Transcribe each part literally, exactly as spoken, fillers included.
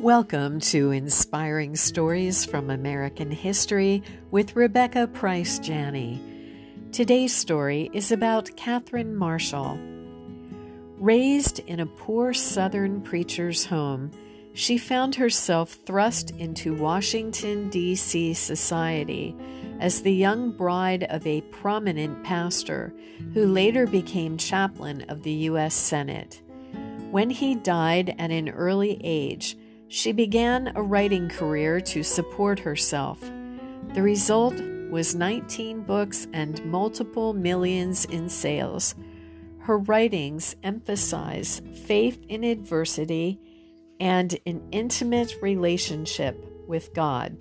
Welcome to Inspiring Stories from American History with Rebecca Price Janney. Today's story is about Catherine Marshall. Raised in a poor Southern preacher's home, she found herself thrust into Washington, D C society as the young bride of a prominent pastor who later became chaplain of the U S Senate. When he died at an early age, she began a writing career to support herself. The result was nineteen books and multiple millions in sales. Her writings emphasize faith in adversity and an intimate relationship with God.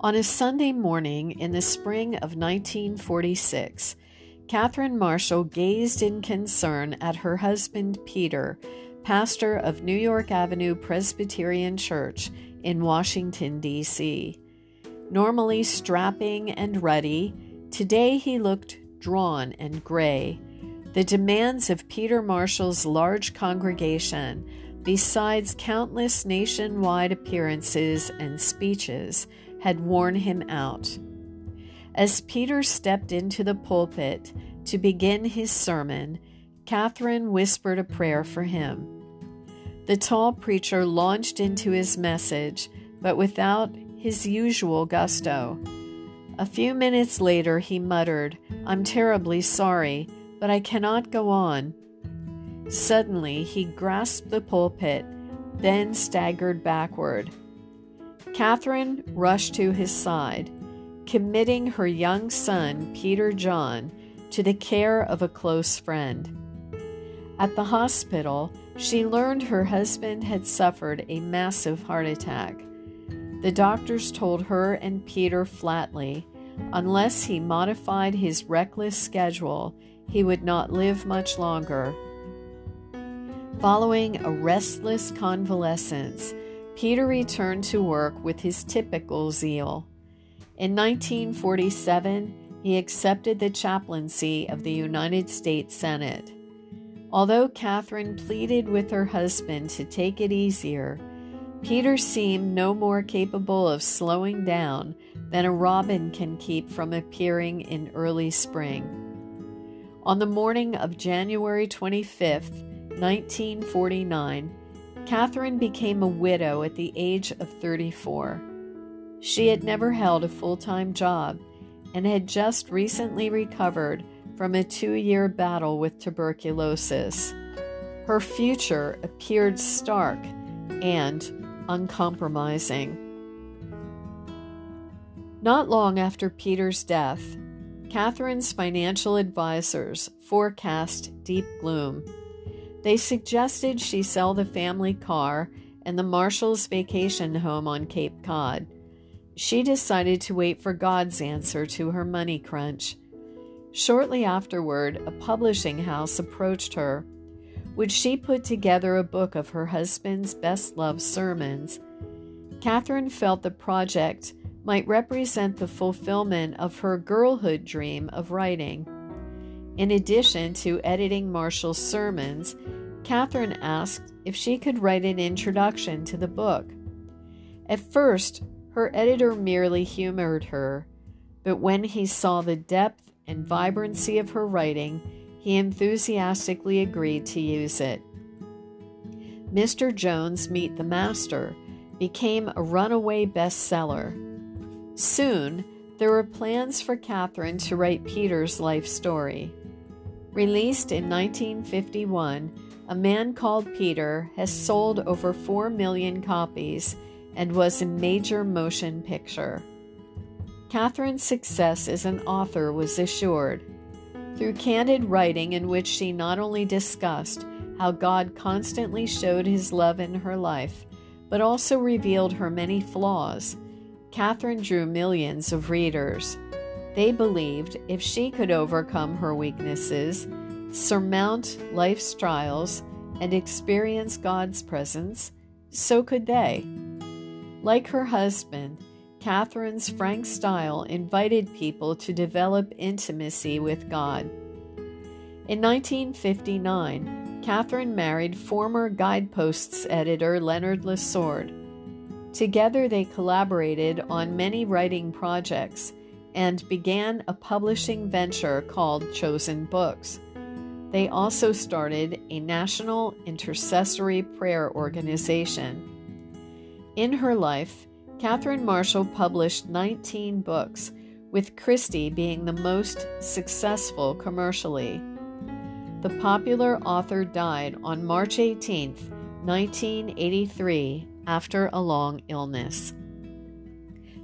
On a Sunday morning in the spring of nineteen forty-six, Catherine Marshall gazed in concern at her husband Peter, pastor of New York Avenue Presbyterian Church in Washington, D C Normally strapping and ruddy, today he looked drawn and gray. The demands of Peter Marshall's large congregation, besides countless nationwide appearances and speeches, had worn him out. As Peter stepped into the pulpit to begin his sermon, Catherine whispered a prayer for him. The tall preacher launched into his message, but without his usual gusto. A few minutes later, he muttered, "I'm terribly sorry, but I cannot go on." Suddenly, he grasped the pulpit, then staggered backward. Catherine rushed to his side, committing her young son, Peter John, to the care of a close friend. At the hospital, she learned her husband had suffered a massive heart attack. The doctors told her and Peter flatly, unless he modified his reckless schedule, he would not live much longer. Following a restless convalescence, Peter returned to work with his typical zeal. In nineteen forty-seven, he accepted the chaplaincy of the United States Senate. Although Catherine pleaded with her husband to take it easier, Peter seemed no more capable of slowing down than a robin can keep from appearing in early spring. On the morning of January twenty-fifth, nineteen forty-nine, Catherine became a widow at the age of thirty-four. She had never held a full-time job and had just recently recovered from a two-year battle with tuberculosis. Her future appeared stark and uncompromising. Not long after Peter's death, Catherine's financial advisors forecast deep gloom. They suggested she sell the family car and the Marshall's vacation home on Cape Cod. She decided to wait for God's answer to her money crunch. Shortly afterward, a publishing house approached her. Would she put together a book of her husband's best-loved sermons? Catherine felt the project might represent the fulfillment of her girlhood dream of writing. In addition to editing Marshall's sermons, Catherine asked if she could write an introduction to the book. At first, her editor merely humored her, but when he saw the depth and vibrancy of her writing, he enthusiastically agreed to use it. Mister Jones' Meet the Master became a runaway bestseller. Soon, there were plans for Catherine to write Peter's life story. Released in nineteen fifty-one, A Man Called Peter has sold over four million copies and was a major motion picture. Catherine's success as an author was assured. Through candid writing in which she not only discussed how God constantly showed his love in her life, but also revealed her many flaws, Catherine drew millions of readers. They believed if she could overcome her weaknesses, surmount life's trials, and experience God's presence, so could they. Like her husband, Catherine's frank style invited people to develop intimacy with God. In nineteen fifty-nine, Catherine married former Guideposts editor Leonard Lesord. Together they collaborated on many writing projects and began a publishing venture called Chosen Books. They also started a national intercessory prayer organization. In her life, Catherine Marshall published nineteen books, with Christie being the most successful commercially. The popular author died on March eighteenth, nineteen eighty-three, after a long illness.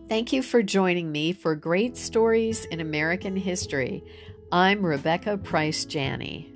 Thank you for joining me for Great Stories in American History. I'm Rebecca Price Janney.